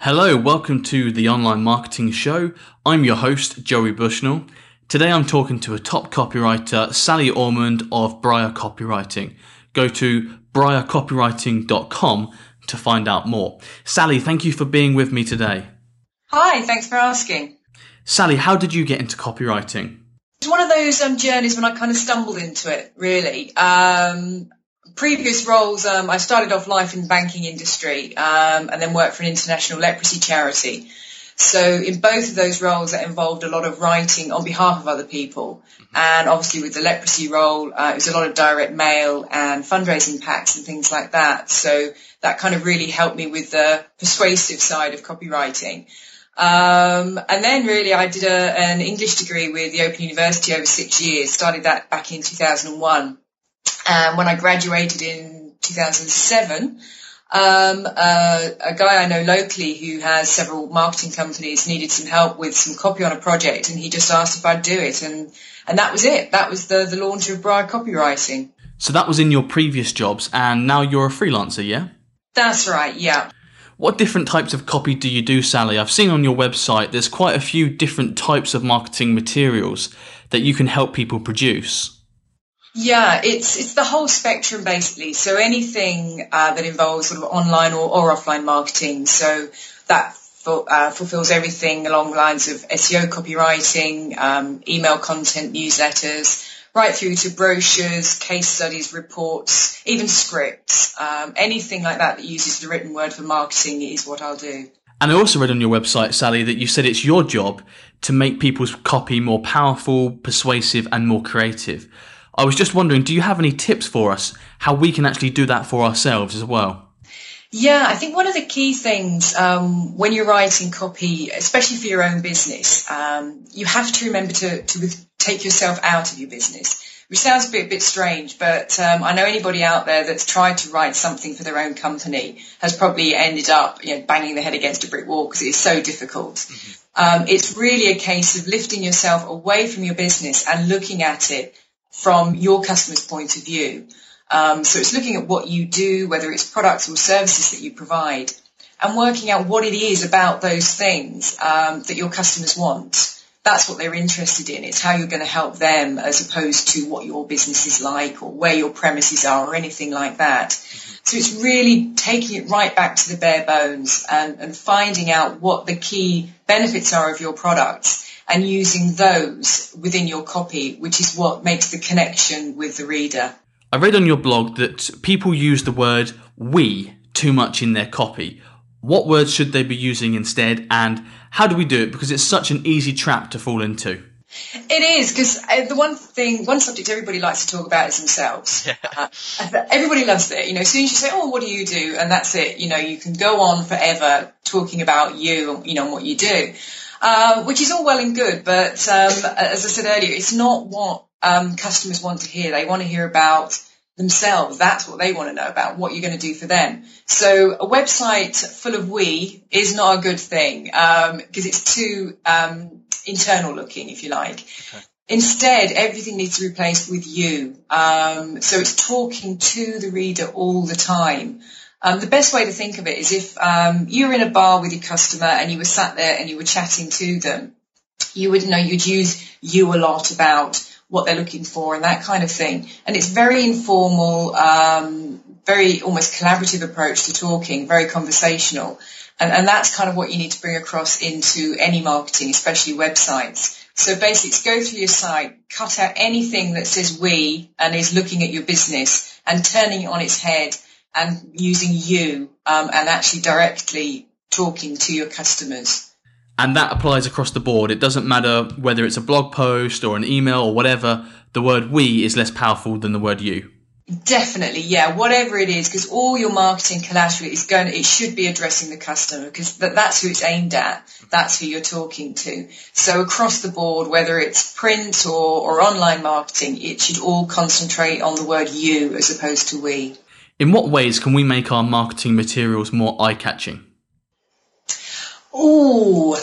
Hello, welcome to The Online Marketing Show. I'm your host, Joey Bushnell. Today I'm talking to a top copywriter, Sally Ormond of Briar Copywriting. Go to briarcopywriting.com to find out more. Sally, thank you for being with me today. Hi, thanks for asking. Sally, how did you get into copywriting? It's one of those journeys when I kind of stumbled into it, really. Previous roles, I started off life in the banking industry and then worked for an international leprosy charity. So in both of those roles, that involved a lot of writing on behalf of other people. And obviously with the leprosy role, it was a lot of direct mail and fundraising packs and things like that. So that kind of really helped me with the persuasive side of copywriting. And then really I did an English degree with the Open University over 6 years, started that back in 2001. And when I graduated in 2007, a guy I know locally who has several marketing companies needed some help with some copy on a project, and he just asked if I'd do it. And that was it. That was the launch of Briar Copywriting. So that was in your previous jobs, and now you're a freelancer, yeah? That's right, yeah. What different types of copy do you do, Sally? I've seen on your website there's quite a few different types of marketing materials that you can help people produce. Yeah, it's the whole spectrum, basically. So anything that involves sort of online or offline marketing. So that fulfills everything along the lines of SEO copywriting, email content, newsletters, right through to brochures, case studies, reports, even scripts. Anything like that that uses the written word for marketing is what I'll do. And I also read on your website, Sally, that you said it's your job to make people's copy more powerful, persuasive, and more creative. I was just wondering, do you have any tips for us how we can actually do that for ourselves as well? Yeah, I think one of the key things when you're writing copy, especially for your own business, you have to remember to take yourself out of your business, which sounds a bit strange, but I know anybody out there that's tried to write something for their own company has probably ended up banging their head against a brick wall because it's so difficult. Mm-hmm. It's really a case of lifting yourself away from your business and looking at it from your customer's point of view. So it's looking at what you do, whether it's products or services that you provide, and working out what it is about those things that your customers want. That's what they're interested in. It's how you're going to help them as opposed to what your business is like or where your premises are or anything like that. So it's really taking it right back to the bare bones and finding out what the key benefits are of your products and using those within your copy, which is what makes the connection with the reader. I read on your blog that people use the word "we" too much in their copy. What words should they be using instead, and how do we do it? Because it's such an easy trap to fall into. It is, because the one subject everybody likes to talk about is themselves. Yeah. Everybody loves it. As soon as you say, "Oh, what do you do?" and that's it. You can go on forever talking about you, and what you do. Which is all well and good, but as I said earlier, it's not what customers want to hear. They want to hear about themselves. That's what they want to know about, what you're going to do for them. So a website full of "we" is not a good thing because it's too internal looking, if you like. Okay. Instead, everything needs to be replaced with "you." So it's talking to the reader all the time. The best way to think of it is if you were in a bar with your customer and you were sat there and you were chatting to them, you'd use "you" a lot about what they're looking for and that kind of thing. And it's very informal, very almost collaborative approach to talking, very conversational. And that's kind of what you need to bring across into any marketing, especially websites. So basically, go through your site, cut out anything that says "we" and is looking at your business and turning it on its head and using "you" and actually directly talking to your customers. And that applies across the board. It doesn't matter whether it's a blog post or an email or whatever. The word "we" is less powerful than the word "you." Definitely, yeah, whatever it is, because all your marketing collateral is going, it should be addressing the customer, because that's who it's aimed at, that's who you're talking to. So across the board, whether it's print or online marketing, it should all concentrate on the word you as opposed to we. In what ways can we make our marketing materials more eye-catching? Ooh,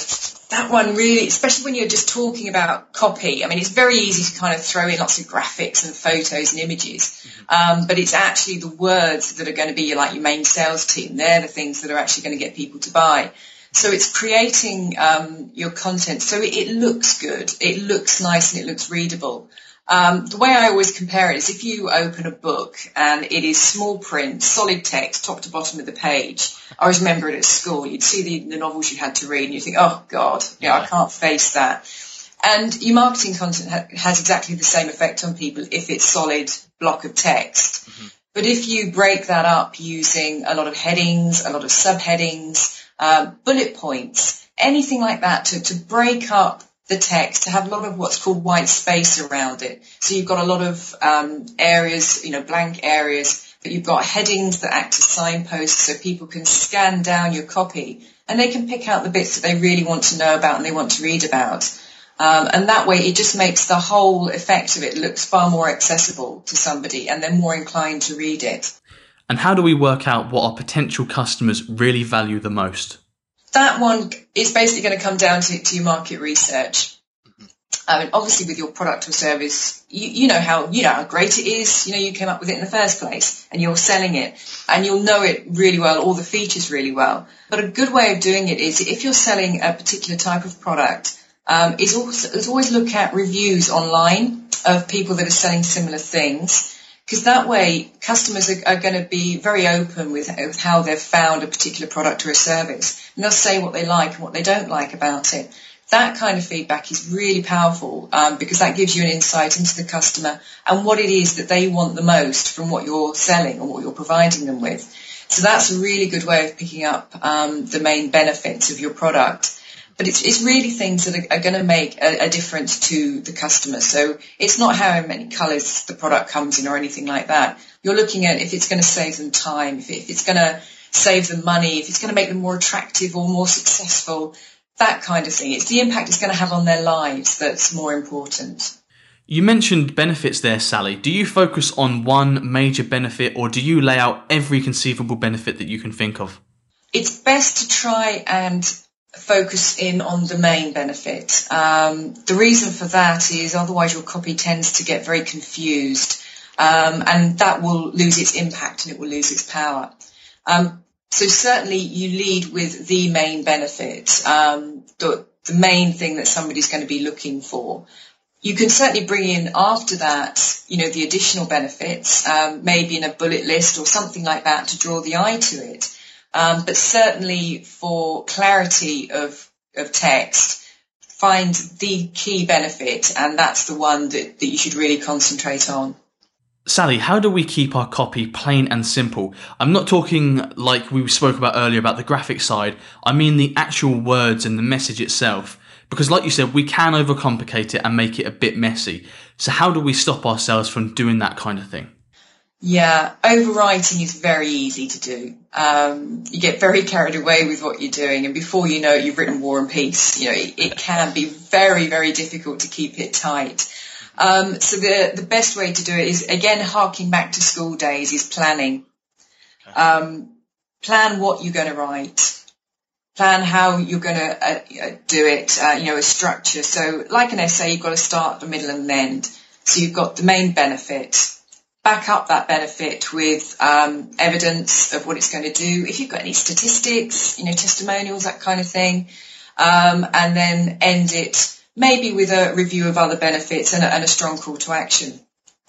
that one really, especially when you're just talking about copy. I mean, it's very easy to kind of throw in lots of graphics and photos and images, but it's actually the words that are going to be like your main sales team. They're the things that are actually going to get people to buy. So it's creating your content so it looks good, it looks nice, and it looks readable. The way I always compare it is if you open a book and it is small print, solid text, top to bottom of the page. I always remember it at school. You'd see the novels you had to read and you'd think, oh, God, yeah, I can't face that. And your marketing content has exactly the same effect on people if it's solid block of text. Mm-hmm. But if you break that up using a lot of headings, a lot of subheadings, bullet points, anything like that to break up the text, to have a lot of what's called white space around it. So you've got a lot of areas, blank areas, but you've got headings that act as signposts so people can scan down your copy and they can pick out the bits that they really want to know about and they want to read about. And that way it just makes the whole effect of it looks far more accessible to somebody and they're more inclined to read it. And how do we work out what our potential customers really value the most? That one is basically going to come down to your market research. I mean, obviously, with your product or service, you know how great it is. You know, you came up with it in the first place, and you're selling it, and you'll know it really well, all the features really well. But a good way of doing it is if you're selling a particular type of product, is always look at reviews online of people that are selling similar things. Because that way, customers are going to be very open with how they've found a particular product or a service. And they'll say what they like and what they don't like about it. That kind of feedback is really powerful because that gives you an insight into the customer and what it is that they want the most from what you're selling or what you're providing them with. So that's a really good way of picking up the main benefits of your product. But it's really things that are going to make a difference to the customer. So it's not how many colours the product comes in or anything like that. You're looking at if it's going to save them time, if it's going to save them money, if it's going to make them more attractive or more successful, that kind of thing. It's the impact it's going to have on their lives that's more important. You mentioned benefits there, Sally. Do you focus on one major benefit or do you lay out every conceivable benefit that you can think of? It's best to try and focus in on the main benefit. The reason for that is otherwise your copy tends to get very confused and that will lose its impact and it will lose its power. So certainly you lead with the main benefit, the main thing that somebody's going to be looking for. You can certainly bring in after that, the additional benefits, maybe in a bullet list or something like that to draw the eye to it. But certainly for clarity of text, find the key benefit, and that's the one that you should really concentrate on. Sally, how do we keep our copy plain and simple? I'm not talking like we spoke about earlier about the graphic side. I mean the actual words and the message itself. Because like you said, we can overcomplicate it and make it a bit messy. So how do we stop ourselves from doing that kind of thing? Yeah, overwriting is very easy to do. You get very carried away with what you're doing, and before you know it, you've written War and Peace. It can be very, very difficult to keep it tight. So the best way to do it is, again, harking back to school days, is planning. Plan what you're going to write. Plan how you're going to do it, a structure. So like an essay, you've got to start, the middle, and end. So you've got the main benefit. Back up that benefit with evidence of what it's going to do. If you've got any statistics, testimonials, that kind of thing, and then end it maybe with a review of other benefits and a strong call to action.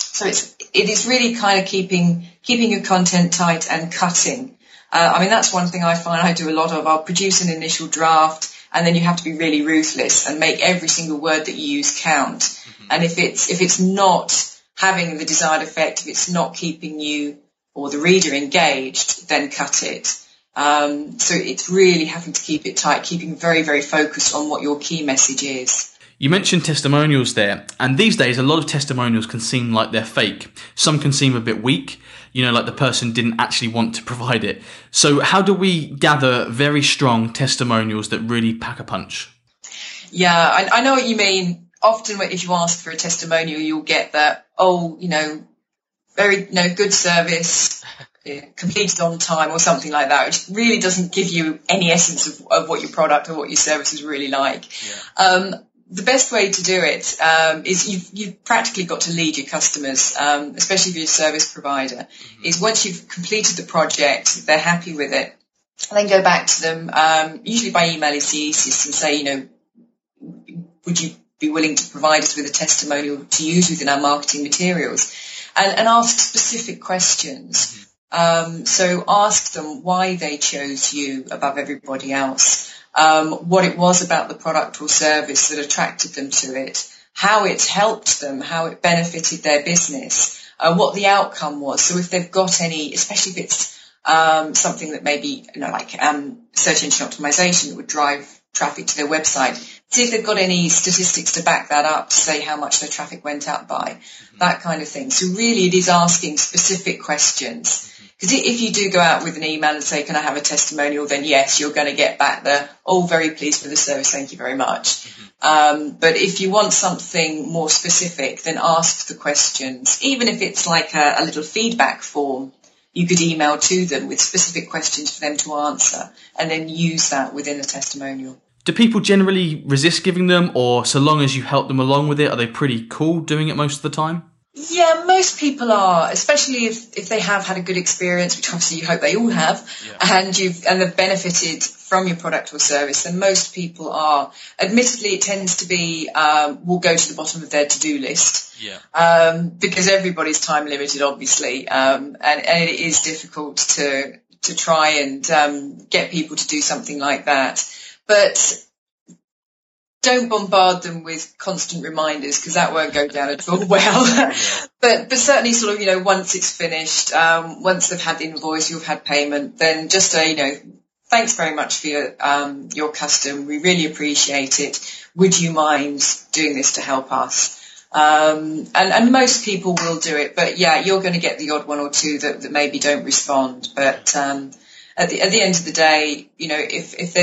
So it is really kind of keeping your content tight and cutting. That's one thing I find I do a lot of. I'll produce an initial draft, and then you have to be really ruthless and make every single word that you use count. Mm-hmm. And if it's not having the desired effect, if it's not keeping you or the reader engaged, then cut it. So it's really having to keep it tight, keeping very, very focused on what your key message is. You mentioned testimonials there, and these days a lot of testimonials can seem like they're fake. Some can seem a bit weak, you know, like the person didn't actually want to provide it. So how do we gather very strong testimonials that really pack a punch? Yeah, I know what you mean. Often if you ask for a testimonial, you'll get that, oh, you know, very, you know, good service, completed on time or something like that, which really doesn't give you any essence of what your product or what your service is really like. Yeah. The best way to do it is you've practically got to lead your customers, especially if you're a service provider, mm-hmm. is once you've completed the project, they're happy with it, then go back to them. Usually by email is the easiest, and say, you know, would you be willing to provide us with a testimonial to use within our marketing materials? And ask specific questions. Mm-hmm. So ask them why they chose you above everybody else. What it was about the product or service that attracted them to it, how it's helped them, how it benefited their business, what the outcome was. So if they've got any, especially if it's something that maybe, you know, like search engine optimization that would drive traffic to their website, see if they've got any statistics to back that up, to say how much their traffic went up by, mm-hmm. that kind of thing. So really it is asking specific questions. Because if you do go out with an email and say, can I have a testimonial, then yes, you're going to get back the, oh, very pleased with the service, thank you very much. Mm-hmm. But if you want something more specific, then ask the questions. Even if it's like a little feedback form, you could email to them with specific questions for them to answer and then use that within a testimonial. Do people generally resist giving them, or so long as you help them along with it, are they pretty cool doing it most of the time? Yeah, most people are, especially if they have had a good experience, which obviously you hope they all have, yeah. and they've benefited from your product or service, then most people are. Admittedly, it tends to be will go to the bottom of their to-do list, yeah. Because everybody's time limited, obviously, and it is difficult to try and get people to do something like that. But don't bombard them with constant reminders, because that won't go down at all well. But certainly sort of, you know, once it's finished, once they've had the invoice, you've had payment, then just say, you know, thanks very much for your custom. We really appreciate it. Would you mind doing this to help us? And most people will do it. But, yeah, you're going to get the odd one or two that maybe don't respond. But At the end of the day, you know, if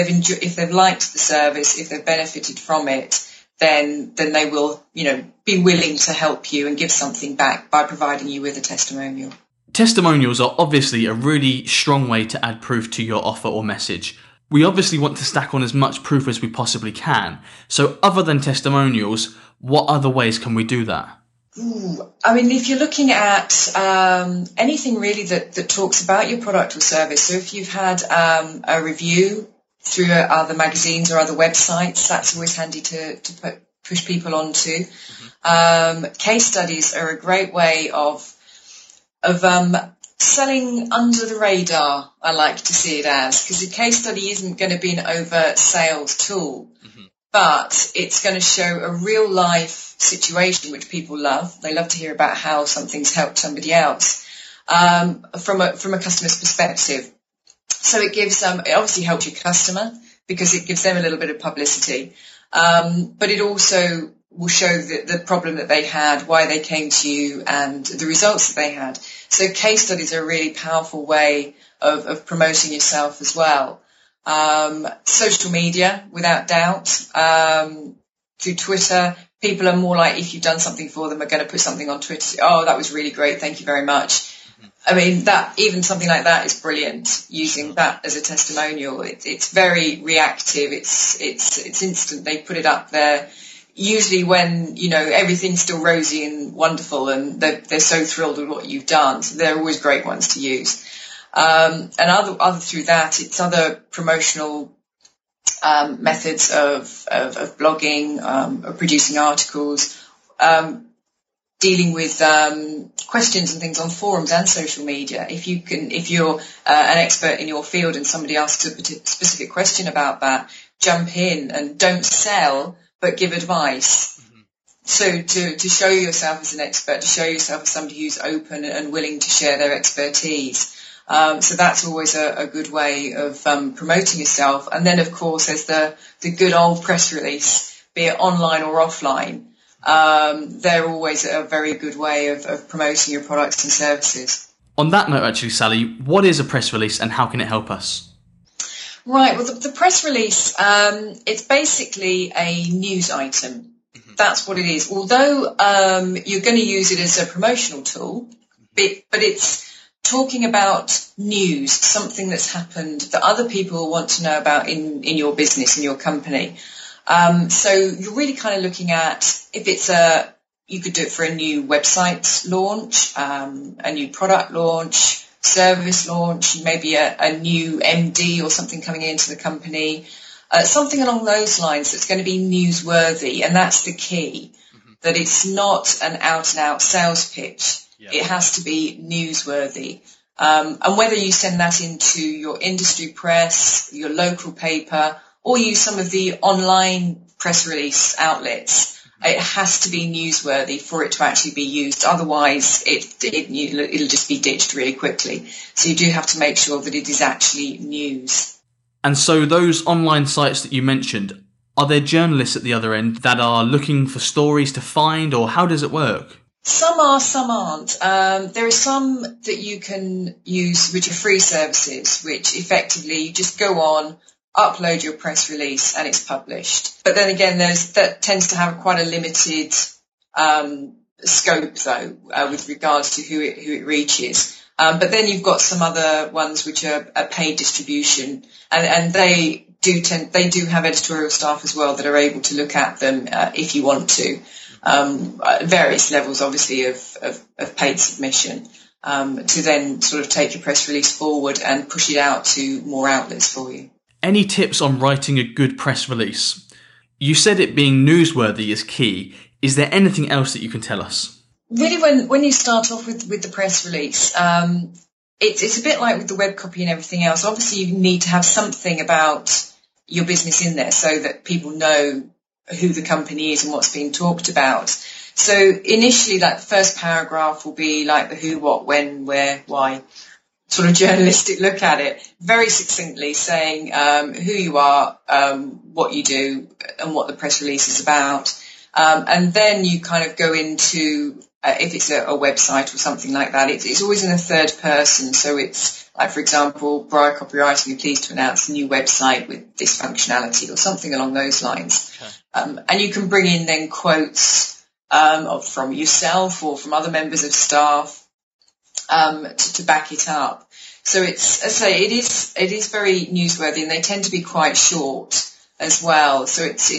they've liked the service, if they've benefited from it, then they will, you know, be willing to help you and give something back by providing you with a testimonial. Testimonials are obviously a really strong way to add proof to your offer or message. We obviously want to stack on as much proof as we possibly can. So other than testimonials, what other ways can we do that? Ooh, I mean, if you're looking at anything really that talks about your product or service, so if you've had a review through other magazines or other websites, that's always handy to push people onto. Mm-hmm. Case studies are a great way of selling under the radar, I like to see it as, because a case study isn't going to be an overt sales tool. Mm-hmm. But it's going to show a real-life situation, which people love. They love to hear about how something's helped somebody else from a customer's perspective. So it gives it obviously helps your customer because it gives them a little bit of publicity, but it also will show the problem that they had, why they came to you, and the results that they had. So case studies are a really powerful way of promoting yourself as well. Social media, without doubt, through Twitter, people are more like, if you've done something for them, are going to put something on Twitter. Oh, that was really great. Thank you very much. I mean, that even something like that is brilliant, using that as a testimonial. It's very reactive. It's instant. They put it up there. Usually when, you know, everything's still rosy and wonderful and they're so thrilled with what you've done. So they're always great ones to use. And other through that, it's other promotional methods of blogging, of producing articles, dealing with questions and things on forums and social media. If you're an expert in your field and somebody asks a specific question about that, jump in and don't sell, but give advice. Mm-hmm. So to show yourself as an expert, to show yourself as somebody who's open and willing to share their expertise. So that's always a good way of promoting yourself. And then, of course, there's the good old press release, be it online or offline, they're always a very good way of promoting your products and services. On that note, actually, Sally, what is a press release and how can it help us? Right, well, the press release, it's basically a news item. Mm-hmm. That's what it is. Although you're going to use it as a promotional tool, but it's talking about news, something that's happened that other people want to know about in your business, in your company. So you're really kind of looking at if it's a, you could do it for a new website launch, a new product launch, service launch, maybe a new MD or something coming into the company, something along those lines that's going to be newsworthy. And that's the key, mm-hmm. that it's not an out-and-out sales pitch. Yeah. It has to be newsworthy. And whether you send that into your industry press, your local paper, or use some of the online press release outlets, it has to be newsworthy for it to actually be used. Otherwise, it'll just be ditched really quickly. So you do have to make sure that it is actually news. And so those online sites that you mentioned, are there journalists at the other end that are looking for stories to find, or how does it work? Some are, some aren't. There are some that you can use which are free services, which effectively you just go on, upload your press release and it's published. But then again, that tends to have quite a limited scope, though, with regards to who it reaches. But then you've got some other ones which are a paid distribution, and they do have editorial staff as well that are able to look at them if you want to. Various levels, obviously, of paid submission to then sort of take your press release forward and push it out to more outlets for you. Any tips on writing a good press release? You said it being newsworthy is key. Is there anything else that you can tell us? Really, when you start off with the press release, it's a bit like with the web copy and everything else. Obviously, you need to have something about your business in there so that people know who the company is and what's being talked about. So initially, like, the first paragraph will be like the who, what, when, where, why sort of journalistic look at it, very succinctly saying who you are, what you do, and what the press release is about. And then you kind of go into, if it's a website or something like that, it's always in the third person. So it's like, for example, Briar Copywriting are pleased to announce a new website with this functionality or something along those lines. Okay. And you can bring in then quotes from yourself or from other members of staff, to back it up. So it's, as I say, it is very newsworthy, and they tend to be quite short as well. So it's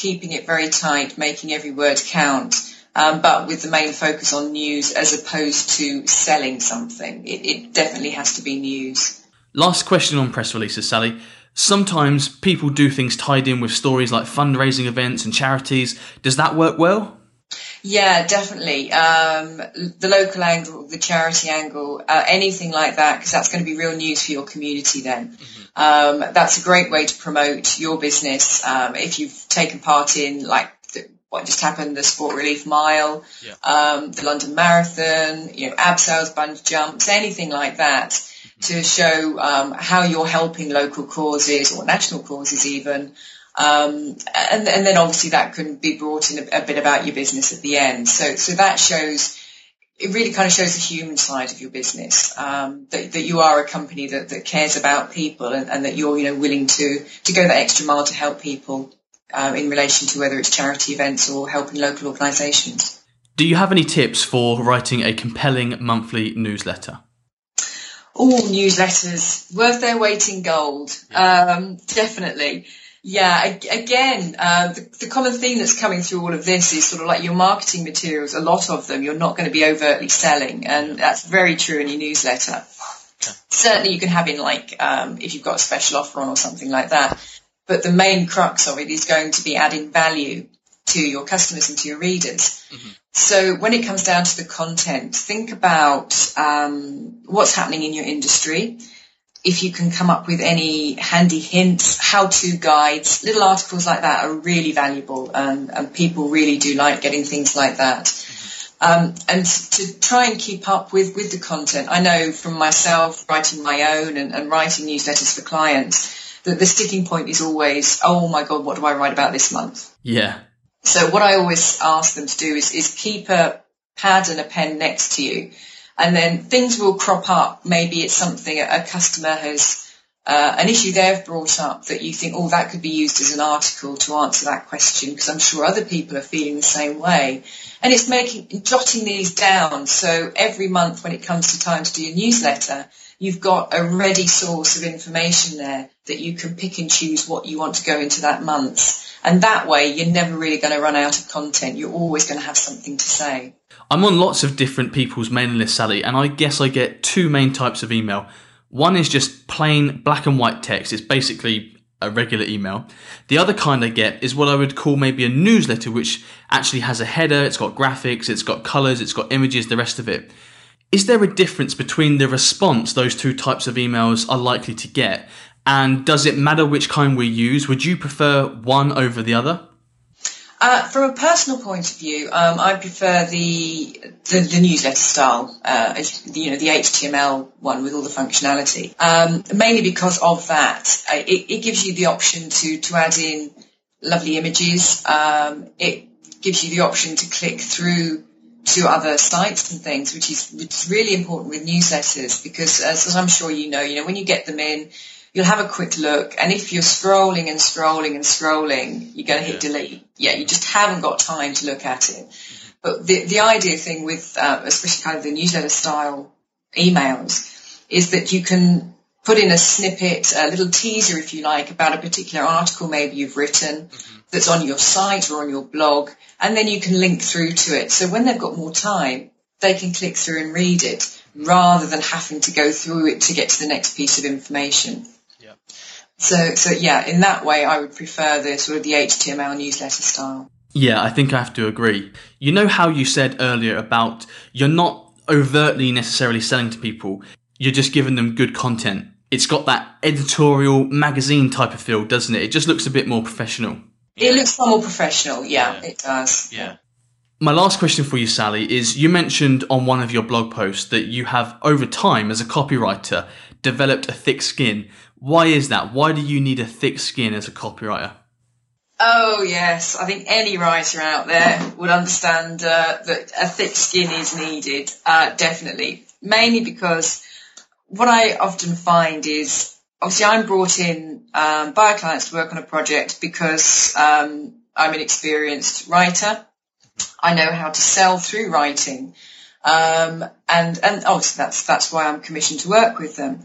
keeping it very tight, making every word count, but with the main focus on news as opposed to selling something. It definitely has to be news. Last question on press releases, Sally. Sometimes people do things tied in with stories like fundraising events and charities. Does that work well? Yeah, definitely. The local angle, the charity angle, anything like that, because that's going to be real news for your community then. Mm-hmm. That's a great way to promote your business. If you've taken part in, like, what just happened, the Sport Relief Mile, yeah. The London Marathon, abseils, bungee jumps, anything like that, mm-hmm. to show how you're helping local causes or national causes even. And then obviously that can be brought in a bit about your business at the end. So that shows, it really kind of shows the human side of your business, that you are a company that cares about people, and that you're, willing to go that extra mile to help people in relation to whether it's charity events or helping local organisations. Do you have any tips for writing a compelling monthly newsletter? All newsletters, worth their weight in gold, yeah. Definitely. Yeah, again, the common theme that's coming through all of this is sort of like your marketing materials, a lot of them, you're not going to be overtly selling, and that's very true in your newsletter. Okay. Certainly you can have in, like, if you've got a special offer on or something like that, but the main crux of it is going to be adding value to your customers and to your readers. Mm-hmm. So when it comes down to the content, think about what's happening in your industry. If you can come up with any handy hints, how-to guides, little articles like that are really valuable, and people really do like getting things like that. Mm-hmm. And to try and keep up with the content. I know from myself, writing my own and writing newsletters for clients, the sticking point is always, oh my God, what do I write about this month? Yeah. So what I always ask them to do is keep a pad and a pen next to you, and then things will crop up. Maybe it's something a customer has, an issue they've brought up that you think, oh, that could be used as an article to answer that question, because I'm sure other people are feeling the same way. And it's jotting these down, so every month when it comes to time to do your newsletter, you've got a ready source of information there that you can pick and choose what you want to go into that month. And that way, you're never really going to run out of content. You're always going to have something to say. I'm on lots of different people's mailing lists, Sally, and I guess I get two main types of email. One is just plain black and white text. It's basically a regular email. The other kind I get is what I would call maybe a newsletter, which actually has a header, it's got graphics, it's got colours, it's got images, the rest of it. Is there a difference between the response those two types of emails are likely to get? And does it matter which kind we use? Would you prefer one over the other? From a personal point of view, I prefer the newsletter style, the HTML one with all the functionality, mainly because of that. It gives you the option to add in lovely images. It gives you the option to click through to other sites and things, which is really important with newsletters, because as I'm sure you know, when you get them in, you'll have a quick look, and if you're scrolling and scrolling and scrolling, you're going to hit delete. Yeah, you just haven't got time to look at it. But the idea thing with, especially kind of the newsletter style emails, is that you can put in a snippet, a little teaser, if you like, about a particular article maybe you've written that's on your site or on your blog, and then you can link through to it. So when they've got more time, they can click through and read it rather than having to go through it to get to the next piece of information. So yeah, in that way, I would prefer the sort of the HTML newsletter style. Yeah, I think I have to agree. You know how you said earlier about you're not overtly necessarily selling to people, you're just giving them good content. It's got that editorial magazine type of feel, doesn't it? It just looks a bit more professional. Yeah. It looks far more professional, yeah, it does. Yeah. My last question for you, Sally, is you mentioned on one of your blog posts that you have, over time as a copywriter, developed a thick skin. Why is that? Why do you need a thick skin as a copywriter? Oh, yes. I think any writer out there would understand that a thick skin is needed, definitely. Mainly because what I often find is, obviously, I'm brought in by clients to work on a project because I'm an experienced writer. I know how to sell through writing, and obviously that's why I'm commissioned to work with them.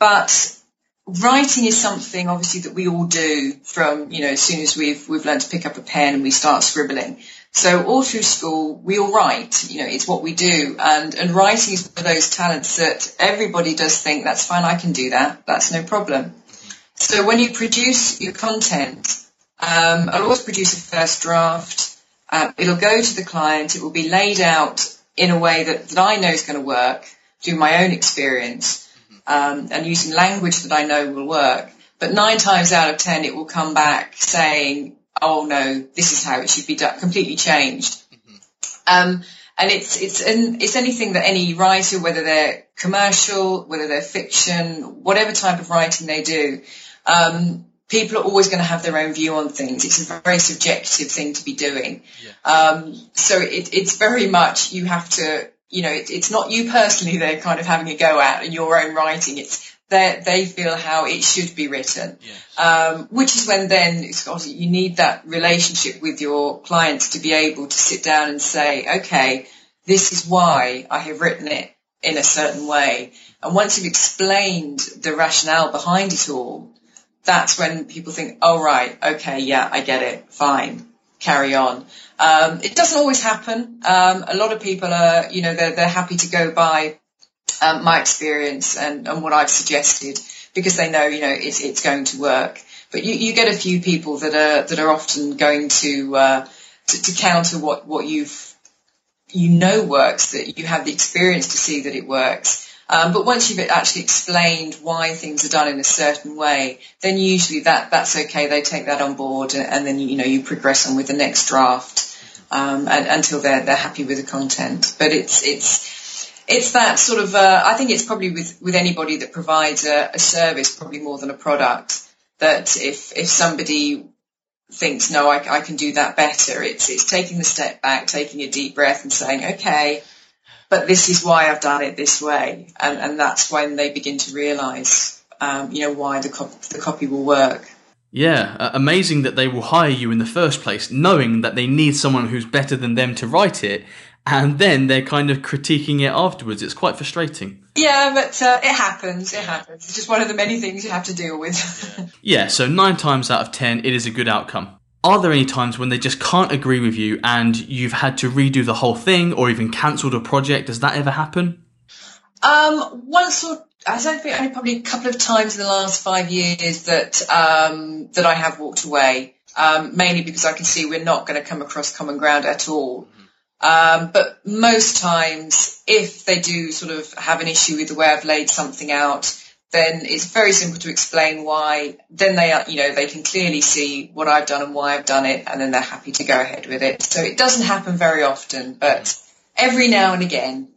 But writing is something obviously that we all do from, you know, as soon as we've learned to pick up a pen and we start scribbling. So all through school we all write, you know, it's what we do, and writing is one of those talents that everybody does think, that's fine, I can do that, that's no problem. So when you produce your content, I'll always produce a first draft. It'll go to the client, it will be laid out in a way that I know is going to work through my own experience, and using language that I know will work. But 9 times out of 10 it will come back saying, oh no, this is how it should be done, completely changed. And it's anything that any writer, whether they're commercial, whether they're fiction, whatever type of writing they do, people are always going to have their own view on things. It's a very subjective thing to be doing. Yeah. So it's very much, you have to, you know, it's not you personally they're kind of having a go at in your own writing. It's they feel how it should be written, yeah. Which is when then you need that relationship with your clients to be able to sit down and say, okay, this is why I have written it in a certain way. And once you've explained the rationale behind it all, that's when people think, oh, right, okay, yeah, I get it, fine, carry on. It doesn't always happen. A lot of people are, you know, they're happy to go by my experience and what I've suggested, because they know, you know, it's going to work. But you get a few people that are often going to counter what you've, you know, works, that you have the experience to see that it works. But once you've actually explained why things are done in a certain way, then usually that's okay. They take that on board, and then, you know, you progress on with the next draft until they're happy with the content. But it's that sort of I think it's probably with anybody that provides a service, probably more than a product. that if somebody thinks, no, I can do that better, it's taking the step back, taking a deep breath and saying, okay, but this is why I've done it this way. And that's when they begin to realise, why the copy will work. Yeah, amazing that they will hire you in the first place, knowing that they need someone who's better than them to write it, and then they're kind of critiquing it afterwards. It's quite frustrating. Yeah, but it happens. It's just one of the many things you have to deal with. Yeah, so 9 times out of 10, it is a good outcome. Are there any times when they just can't agree with you and you've had to redo the whole thing or even cancelled a project? Does that ever happen? Once or I think only probably a couple of times in the last 5 years that I have walked away, mainly because I can see we're not going to come across common ground at all. But most times, if they do sort of have an issue with the way I've laid something out, then it's very simple to explain why. Then they can clearly see what I've done and why I've done it, and then they're happy to go ahead with it. So it doesn't happen very often, but every now and again,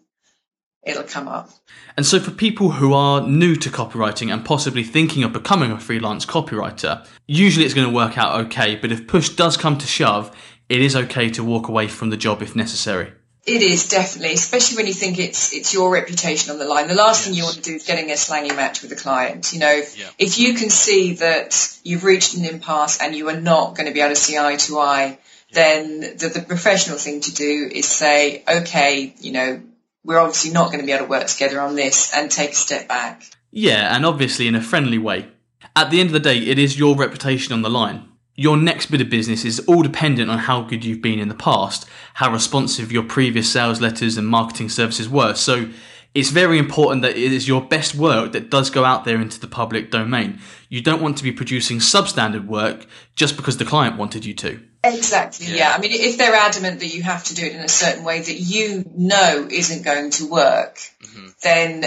it'll come up. And so for people who are new to copywriting and possibly thinking of becoming a freelance copywriter, usually it's going to work out okay, but if push does come to shove, it is okay to walk away from the job if necessary. It is, definitely, especially when you think it's your reputation on the line. The last thing you want to do is getting a slangy match with a client. If you can see that you've reached an impasse and you are not going to be able to see eye to eye, then the professional thing to do is say, okay, we're obviously not going to be able to work together on this, and take a step back. Yeah, and obviously in a friendly way. At the end of the day, it is your reputation on the line. Your next bit of business is all dependent on how good you've been in the past, how responsive your previous sales letters and marketing services were. So it's very important that it is your best work that does go out there into the public domain. You don't want to be producing substandard work just because the client wanted you to. Exactly, yeah. I mean, if they're adamant that you have to do it in a certain way that you know isn't going to work, then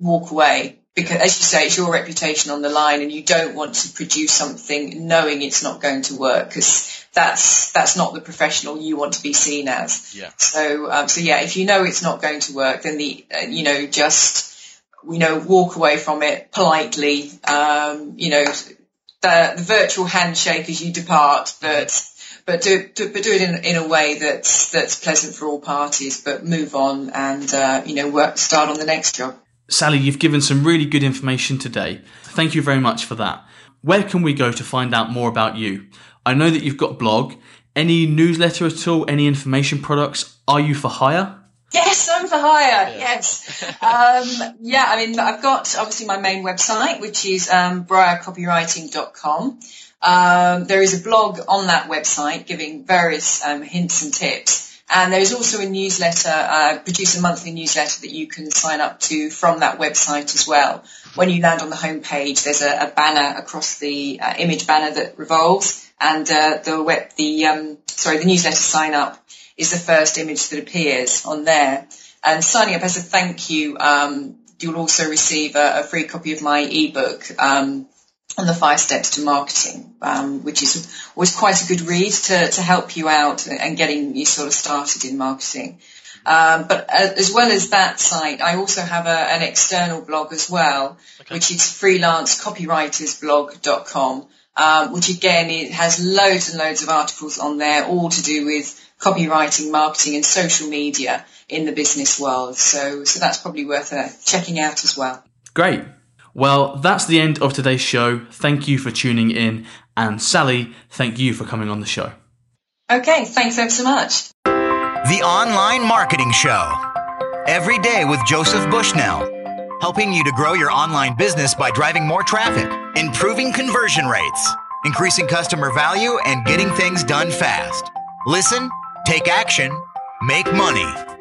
walk away. Because, as you say, it's your reputation on the line and you don't want to produce something knowing it's not going to work, because that's not the professional you want to be seen as. Yeah. So, if you know it's not going to work, then just walk away from it politely, the virtual handshake as you depart, but do it in a way that's pleasant for all parties, but move on and, start on the next job. Sally, you've given some really good information today. Thank you very much for that. Where can we go to find out more about you? I know that you've got a blog. Any newsletter at all? Any information products? Are you for hire? Yes, I'm for hire. Yeah. Yes. I've got obviously my main website, which is briarcopywriting.com. There is a blog on that website giving various hints and tips. And there's also a newsletter, produce a monthly newsletter that you can sign up to from that website as well. When you land on the homepage, there's a banner across the image banner that revolves, and the newsletter sign up is the first image that appears on there. And signing up as a thank you, you'll also receive a free copy of my ebook on the 5 steps to marketing, which is always quite a good read to help you out and getting you sort of started in marketing. But as well as that site, I also have an external blog as well, which is freelancecopywritersblog.com, which again, it has loads and loads of articles on there, all to do with copywriting, marketing and social media in the business world. So that's probably worth checking out as well. Great. Well, that's the end of today's show. Thank you for tuning in. And Sally, thank you for coming on the show. Okay, thanks ever so much. The Online Marketing Show. Every day with Joseph Bushnell. Helping you to grow your online business by driving more traffic, improving conversion rates, increasing customer value, and getting things done fast. Listen, take action, make money.